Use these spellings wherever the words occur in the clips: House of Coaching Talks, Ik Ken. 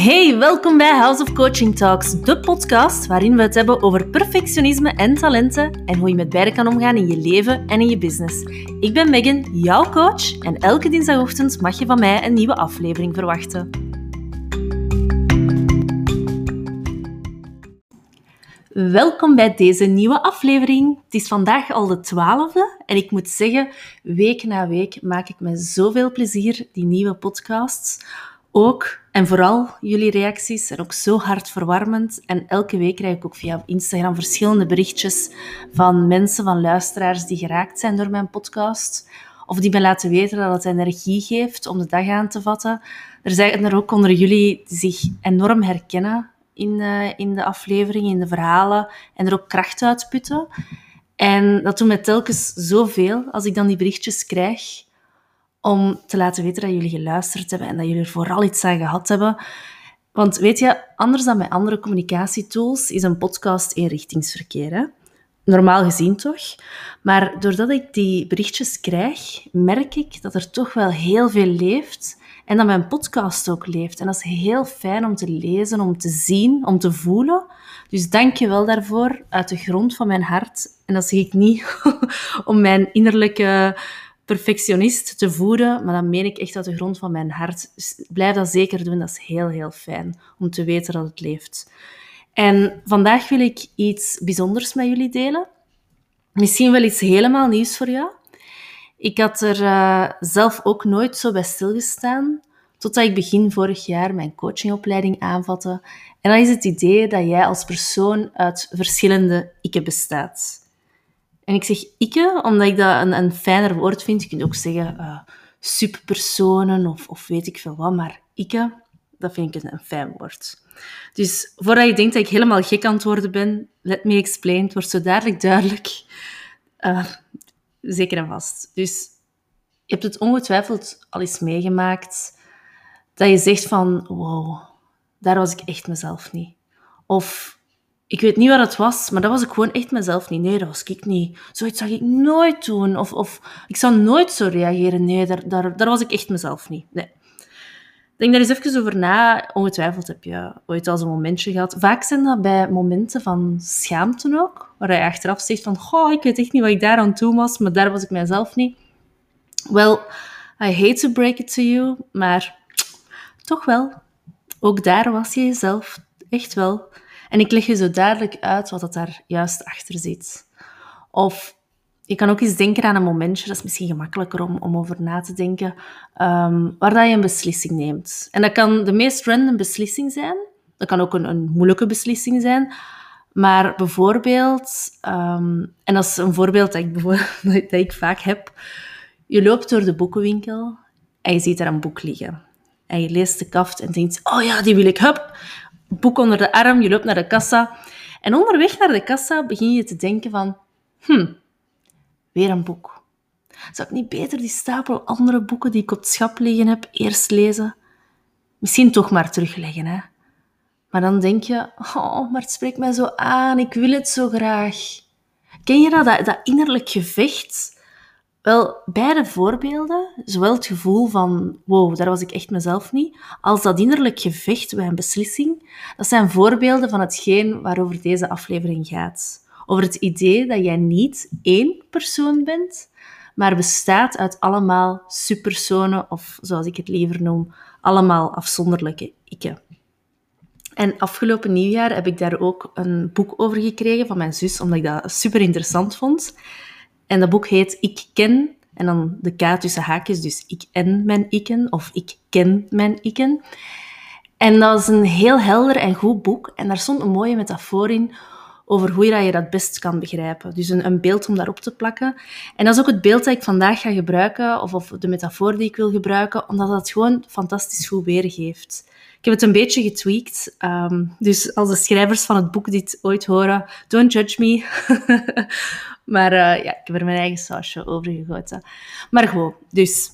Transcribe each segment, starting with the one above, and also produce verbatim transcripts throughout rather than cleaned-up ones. Hey, welkom bij House of Coaching Talks, de podcast waarin we het hebben over perfectionisme en talenten en hoe je met beide kan omgaan in je leven en in je business. Ik ben Megan, jouw coach, en elke dinsdagochtend mag je van mij een nieuwe aflevering verwachten. Welkom bij deze nieuwe aflevering. Het is vandaag al de twaalfde en ik moet zeggen, week na week maak ik me zoveel plezier die nieuwe podcasts. Ook en vooral jullie reacties zijn ook zo hartverwarmend. En elke week krijg ik ook via Instagram verschillende berichtjes van mensen, van luisteraars die geraakt zijn door mijn podcast. Of die me laten weten dat het energie geeft om de dag aan te vatten. Er zijn er ook onder jullie die zich enorm herkennen in de, in de aflevering, in de verhalen. En er ook kracht uitputten. En dat doet me telkens zoveel als ik dan die berichtjes krijg. Om te laten weten dat jullie geluisterd hebben en dat jullie er vooral iets aan gehad hebben. Want weet je, anders dan bij andere communicatietools is een podcast eenrichtingsverkeer. Hè? Normaal gezien toch. Maar doordat ik die berichtjes krijg, merk ik dat er toch wel heel veel leeft. En dat mijn podcast ook leeft. En dat is heel fijn om te lezen, om te zien, om te voelen. Dus dank je wel daarvoor, uit de grond van mijn hart. En dat zeg ik niet om mijn innerlijke perfectionist te voeden, maar dat meen ik echt uit de grond van mijn hart. Dus blijf dat zeker doen, dat is heel, heel fijn om te weten dat het leeft. En vandaag wil ik iets bijzonders met jullie delen. Misschien wel iets helemaal nieuws voor jou. Ik had er uh, zelf ook nooit zo bij stilgestaan, totdat ik begin vorig jaar mijn coachingopleiding aanvatte. En dat is het idee dat jij als persoon uit verschillende ikken bestaat. En ik zeg ikke, omdat ik dat een, een fijner woord vind. Je kunt ook zeggen uh, subpersonen of, of weet ik veel wat. Maar ikke, dat vind ik een, een fijn woord. Dus voordat je denkt dat ik helemaal gek aan het worden ben, let me explain. Het wordt zo dadelijk duidelijk. Uh, zeker en vast. Dus je hebt het ongetwijfeld al eens meegemaakt. Dat je zegt van, wow, daar was ik echt mezelf niet. Of... ik weet niet wat het was, maar dat was ik gewoon echt mezelf niet. Nee, dat was ik niet. Zoiets zou ik nooit doen. Of, of ik zou nooit zo reageren. Nee, daar, daar, daar was ik echt mezelf niet. Nee. Denk daar eens even over na. Ongetwijfeld heb je ooit al zo'n momentje gehad. Vaak zijn dat bij momenten van schaamte ook. Waar je achteraf zegt van, goh, ik weet echt niet wat ik daar aan toe was, maar daar was ik mezelf niet. Well, I hate to break it to you, maar toch wel. Ook daar was je jezelf. Echt wel. En ik leg je zo duidelijk uit wat het daar juist achter zit. Of je kan ook eens denken aan een momentje, dat is misschien gemakkelijker om, om over na te denken, um, waar dat je een beslissing neemt. En dat kan de meest random beslissing zijn. Dat kan ook een, een moeilijke beslissing zijn. Maar bijvoorbeeld, um, en dat is een voorbeeld dat ik, bijvoorbeeld, dat ik vaak heb, je loopt door de boekenwinkel en je ziet daar een boek liggen. En je leest de kaft en denkt, oh ja, die wil ik, hup. Boek onder de arm, je loopt naar de kassa. En onderweg naar de kassa begin je te denken van... Hm, weer een boek. Zou ik niet beter die stapel andere boeken die ik op het schap liggen heb, eerst lezen? Misschien toch maar terugleggen, hè? Maar dan denk je... Oh, maar het spreekt mij zo aan, ik wil het zo graag. Ken je dat, dat, dat innerlijk gevecht? Wel, beide voorbeelden, zowel het gevoel van, wow, daar was ik echt mezelf niet, als dat innerlijk gevecht bij een beslissing, dat zijn voorbeelden van hetgeen waarover deze aflevering gaat. Over het idee dat jij niet één persoon bent, maar bestaat uit allemaal subpersonen, of zoals ik het liever noem, allemaal afzonderlijke ikken. En afgelopen nieuwjaar heb ik daar ook een boek over gekregen van mijn zus, omdat ik dat super interessant vond. En dat boek heet Ik Ken, en dan de K tussen haakjes, dus ik en mijn ikken, of ik ken mijn ikken. En dat is een heel helder en goed boek. En daar stond een mooie metafoor in over hoe je dat best kan begrijpen. Dus een, een beeld om daarop te plakken. En dat is ook het beeld dat ik vandaag ga gebruiken, of, of de metafoor die ik wil gebruiken, omdat dat gewoon fantastisch goed weergeeft. Ik heb het een beetje getweakt. Um, dus als de schrijvers van het boek dit ooit horen, don't judge me. Maar uh, ja, ik heb er mijn eigen sausje over gegoten. Maar gewoon, dus...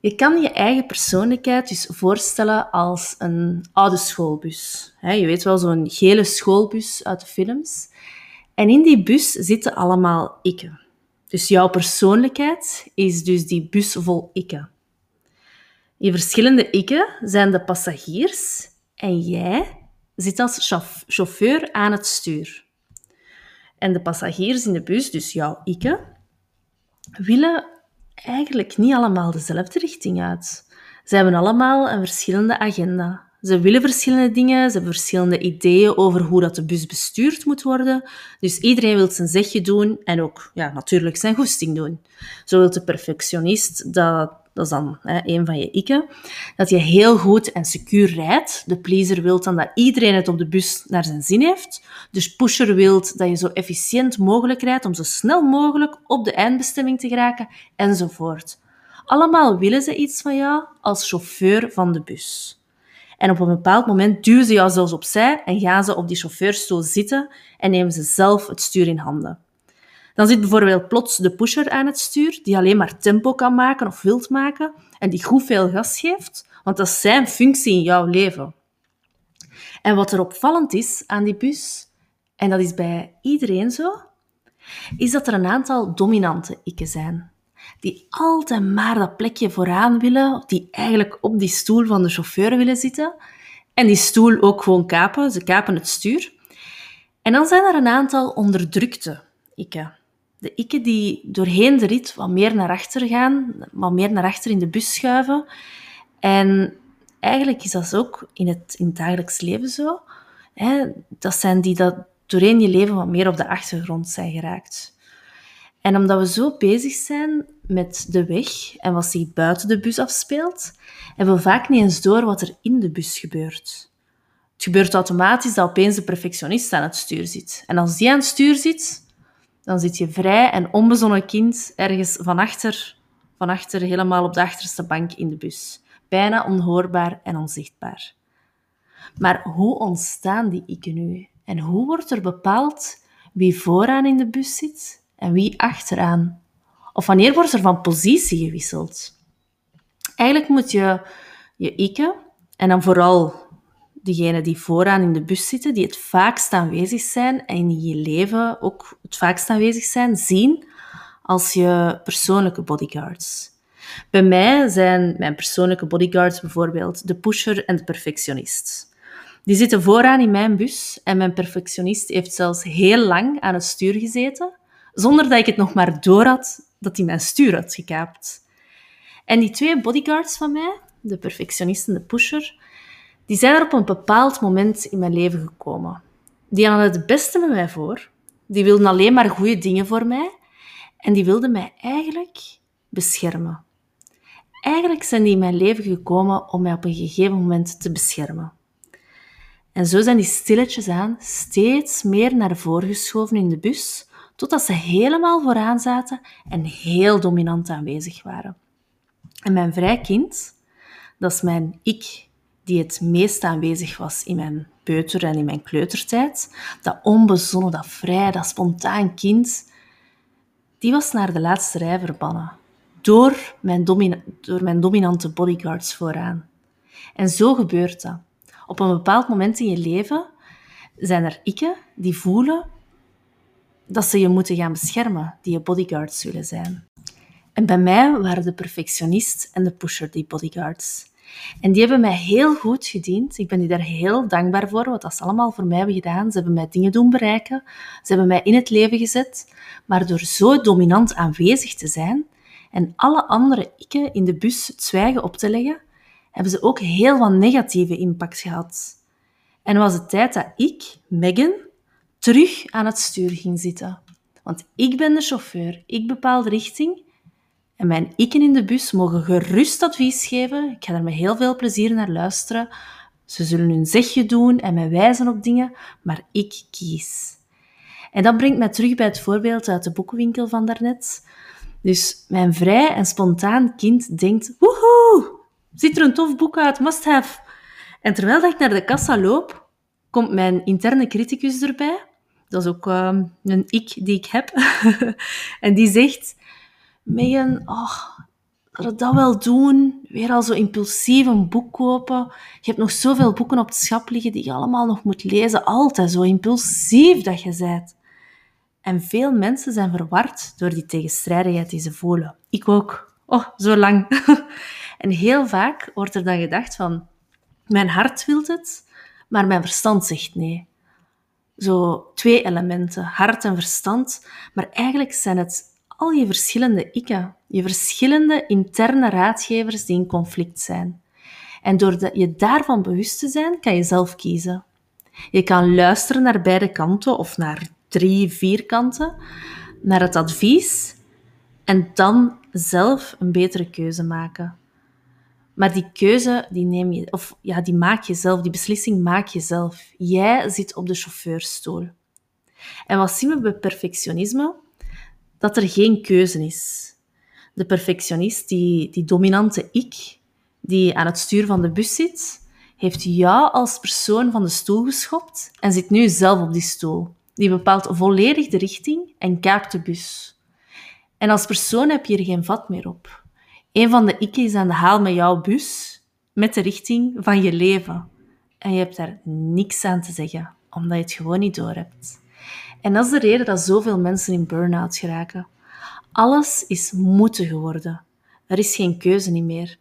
Je kan je eigen persoonlijkheid dus voorstellen als een oude schoolbus. Je weet wel, zo'n gele schoolbus uit de films. En in die bus zitten allemaal ikken. Dus jouw persoonlijkheid is dus die bus vol ikken. Je verschillende ikken zijn de passagiers en jij zit als chauffeur aan het stuur. En de passagiers in de bus, dus jou, ikke, willen eigenlijk niet allemaal dezelfde richting uit. Ze hebben allemaal een verschillende agenda. Ze willen verschillende dingen, ze hebben verschillende ideeën over hoe dat de bus bestuurd moet worden. Dus iedereen wil zijn zegje doen en ook ja, natuurlijk zijn goesting doen. Zo wil de perfectionist, dat, dat is dan hè, een van je ikken, dat je heel goed en secuur rijdt. De pleaser wil dan dat iedereen het op de bus naar zijn zin heeft. Dus pusher wil dat je zo efficiënt mogelijk rijdt om zo snel mogelijk op de eindbestemming te geraken enzovoort. Allemaal willen ze iets van jou als chauffeur van de bus. En op een bepaald moment duwen ze jou zelfs opzij en gaan ze op die chauffeurstoel zitten en nemen ze zelf het stuur in handen. Dan zit bijvoorbeeld plots de pusher aan het stuur, die alleen maar tempo kan maken of wilt maken en die goed veel gas geeft, want dat is zijn functie in jouw leven. En wat er opvallend is aan die bus, en dat is bij iedereen zo, is dat er een aantal dominante ikken zijn. Die altijd maar dat plekje vooraan willen, die eigenlijk op die stoel van de chauffeur willen zitten. En die stoel ook gewoon kapen, ze kapen het stuur. En dan zijn er een aantal onderdrukte ikken. De ikken die doorheen de rit wat meer naar achter gaan, wat meer naar achter in de bus schuiven. En eigenlijk is dat ook in het, in het dagelijks leven zo. Hè? Dat zijn die dat doorheen je leven wat meer op de achtergrond zijn geraakt. En omdat we zo bezig zijn met de weg en wat zich buiten de bus afspeelt, hebben we vaak niet eens door wat er in de bus gebeurt. Het gebeurt automatisch dat opeens de perfectionist aan het stuur zit. En als die aan het stuur zit, dan zit je vrij en onbezonnen kind ergens van achter, van achter helemaal op de achterste bank in de bus. Bijna onhoorbaar en onzichtbaar. Maar hoe ontstaan die ikken nu? En hoe wordt er bepaald wie vooraan in de bus zit en wie achteraan? Of wanneer wordt er van positie gewisseld? Eigenlijk moet je je ikken, en dan vooral degenen die vooraan in de bus zitten, die het vaakst aanwezig zijn en in je leven ook het vaakst aanwezig zijn, zien als je persoonlijke bodyguards. Bij mij zijn mijn persoonlijke bodyguards bijvoorbeeld de pusher en de perfectionist. Die zitten vooraan in mijn bus en mijn perfectionist heeft zelfs heel lang aan het stuur gezeten, zonder dat ik het nog maar door had dat hij mijn stuur had gekaapt. En die twee bodyguards van mij, de perfectionist en de pusher, die zijn er op een bepaald moment in mijn leven gekomen. Die hadden het beste met mij voor, die wilden alleen maar goede dingen voor mij en die wilden mij eigenlijk beschermen. Eigenlijk zijn die in mijn leven gekomen om mij op een gegeven moment te beschermen. En zo zijn die stilletjes aan steeds meer naar voren geschoven in de bus, totdat ze helemaal vooraan zaten en heel dominant aanwezig waren. En mijn vrij kind, dat is mijn ik die het meest aanwezig was in mijn peuter- en in mijn kleutertijd, dat onbezonnen, dat vrij, dat spontaan kind, die was naar de laatste rij verbannen. Door mijn, domina- door mijn dominante bodyguards vooraan. En zo gebeurt dat. Op een bepaald moment in je leven zijn er ikken die voelen dat ze je moeten gaan beschermen, die je bodyguards zullen zijn. En bij mij waren de perfectionist en de pusher die bodyguards. En die hebben mij heel goed gediend. Ik ben die daar heel dankbaar voor, wat dat ze allemaal voor mij hebben gedaan. Ze hebben mij dingen doen bereiken. Ze hebben mij in het leven gezet. Maar door zo dominant aanwezig te zijn en alle andere ikken in de bus het zwijgen op te leggen, hebben ze ook heel wat negatieve impact gehad. En was het tijd dat ik, Megan, terug aan het stuur ging zitten. Want ik ben de chauffeur, ik bepaal de richting en mijn ikken in de bus mogen gerust advies geven. Ik ga er met heel veel plezier naar luisteren. Ze zullen hun zegje doen en mij wijzen op dingen, maar ik kies. En dat brengt mij terug bij het voorbeeld uit de boekenwinkel van daarnet. Dus mijn vrij en spontaan kind denkt, woehoe, ziet er een tof boek uit, must have. En terwijl ik naar de kassa loop, komt mijn interne criticus erbij. Dat is ook uh, een ik die ik heb. En die zegt, Megan, oh, dat wel doen? Weer al zo impulsief een boek kopen. Je hebt nog zoveel boeken op het schap liggen die je allemaal nog moet lezen. Altijd zo impulsief dat je bent. En veel mensen zijn verward door die tegenstrijdigheid die ze voelen. Ik ook. Oh, zo lang. En heel vaak wordt er dan gedacht van, mijn hart wil het, maar mijn verstand zegt nee. Zo twee elementen, hart en verstand, maar eigenlijk zijn het al je verschillende ikken, je verschillende interne raadgevers die in conflict zijn. En door je daarvan bewust te zijn, kan je zelf kiezen. Je kan luisteren naar beide kanten of naar drie, vier kanten, naar het advies en dan zelf een betere keuze maken. Maar die keuze, die, neem je, of, ja, die maak je zelf, die beslissing maak je zelf. Jij zit op de chauffeurstoel. En wat zien we bij perfectionisme? Dat er geen keuze is. De perfectionist, die, die dominante ik, die aan het stuur van de bus zit, heeft jou als persoon van de stoel geschopt en zit nu zelf op die stoel. Die bepaalt volledig de richting en kaapt de bus. En als persoon heb je er geen vat meer op. Een van de ikken is aan de haal met jouw bus, met de richting van je leven. En je hebt daar niks aan te zeggen, omdat je het gewoon niet doorhebt. En dat is de reden dat zoveel mensen in burn-out geraken. Alles is moeten geworden. Er is geen keuze niet meer.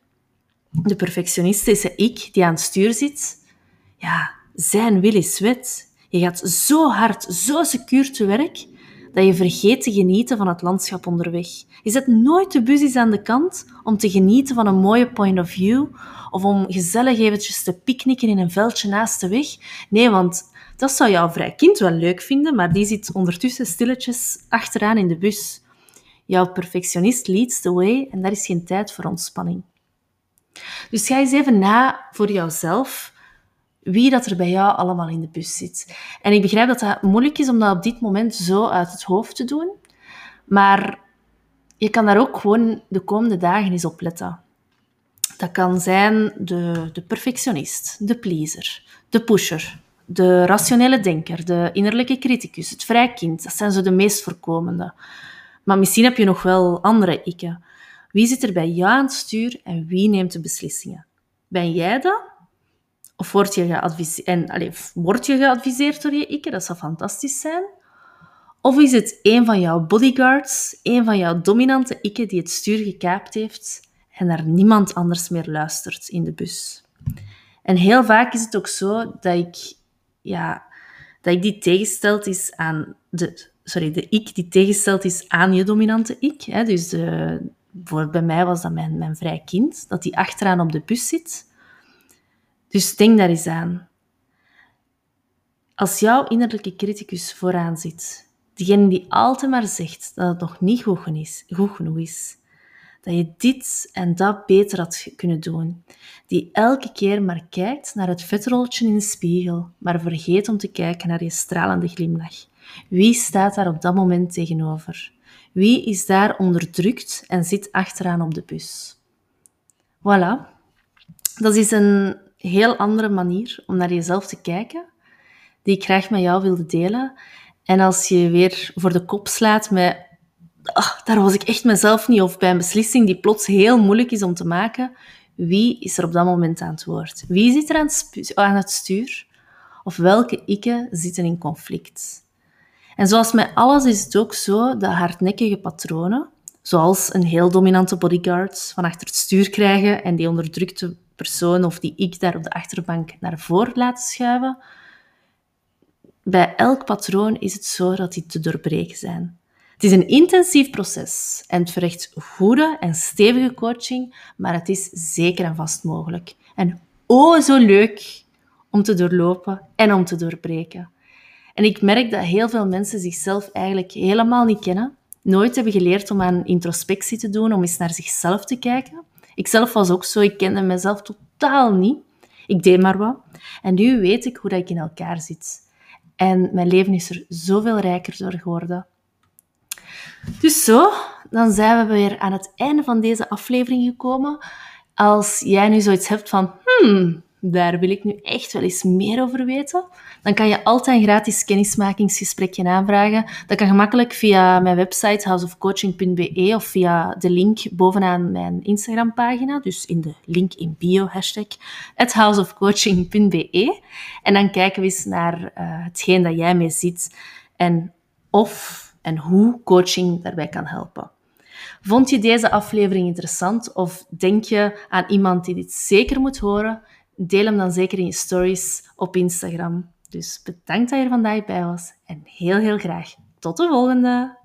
De perfectionistische ik die aan het stuur zit, ja, zijn wil is wet. Je gaat zo hard, zo secuur te werk, dat je vergeet te genieten van het landschap onderweg. Je zet nooit de busjes aan de kant om te genieten van een mooie point of view of om gezellig eventjes te picknicken in een veldje naast de weg. Nee, want dat zou jouw vrij kind wel leuk vinden, maar die zit ondertussen stilletjes achteraan in de bus. Jouw perfectionist leads the way en daar is geen tijd voor ontspanning. Dus ga eens even na voor jouzelf wie dat er bij jou allemaal in de bus zit. En ik begrijp dat dat moeilijk is om dat op dit moment zo uit het hoofd te doen. Maar je kan daar ook gewoon de komende dagen eens op letten. Dat kan zijn de, de perfectionist, de pleaser, de pusher, de rationele denker, de innerlijke criticus, het vrij kind. Dat zijn zo de meest voorkomende. Maar misschien heb je nog wel andere ikken. Wie zit er bij jou aan het stuur en wie neemt de beslissingen? Ben jij dat? Of word je geadviseerd, en, allez, word je geadviseerd door je ikke? Dat zou fantastisch zijn. Of is het een van jouw bodyguards, een van jouw dominante ikken die het stuur gekaapt heeft en naar niemand anders meer luistert in de bus? En heel vaak is het ook zo dat ik, ja, dat ik die tegengesteld is aan de, sorry, de ik die tegengesteld is aan je dominante ik. Hè? Dus de, bijvoorbeeld bij mij was dat mijn, mijn vrij kind, dat die achteraan op de bus zit. Dus denk daar eens aan. Als jouw innerlijke criticus vooraan zit, diegene die altijd maar zegt dat het nog niet goed is, goed genoeg is, dat je dit en dat beter had kunnen doen, die elke keer maar kijkt naar het vetroltje in de spiegel, maar vergeet om te kijken naar je stralende glimlach. Wie staat daar op dat moment tegenover? Wie is daar onderdrukt en zit achteraan op de bus? Voilà. Dat is een heel andere manier om naar jezelf te kijken, die ik graag met jou wilde delen. En als je weer voor de kop slaat met oh, daar was ik echt mezelf niet, of bij een beslissing die plots heel moeilijk is om te maken, wie is er op dat moment aan het woord? Wie zit er aan het, spu- aan het stuur? Of welke ikken zitten in conflict? En zoals met alles is het ook zo dat hardnekkige patronen, zoals een heel dominante bodyguard, van achter het stuur krijgen en die onderdrukte persoon of die ik daar op de achterbank naar voren laten schuiven. Bij elk patroon is het zo dat die te doorbreken zijn. Het is een intensief proces en het vergt goede en stevige coaching, maar het is zeker en vast mogelijk. En oh, zo leuk om te doorlopen en om te doorbreken. En ik merk dat heel veel mensen zichzelf eigenlijk helemaal niet kennen, nooit hebben geleerd om aan introspectie te doen, om eens naar zichzelf te kijken. Ikzelf was ook zo, ik kende mezelf totaal niet. Ik deed maar wat. En nu weet ik hoe dat ik in elkaar zit. En mijn leven is er zoveel rijker door geworden. Dus zo, dan zijn we weer aan het einde van deze aflevering gekomen. Als jij nu zoiets hebt van, hmm, daar wil ik nu echt wel eens meer over weten, dan kan je altijd een gratis kennismakingsgesprekje aanvragen. Dat kan gemakkelijk via mijn website house of coaching punt b e of via de link bovenaan mijn Instagram-pagina, dus in de link in bio, hashtag, at house of coaching punt b e. En dan kijken we eens naar uh, hetgeen dat jij mee zit en of en hoe coaching daarbij kan helpen. Vond je deze aflevering interessant of denk je aan iemand die dit zeker moet horen? deel hem dan zeker in je stories op Instagram. Dus bedankt dat je er vandaag bij was en heel, heel graag tot de volgende!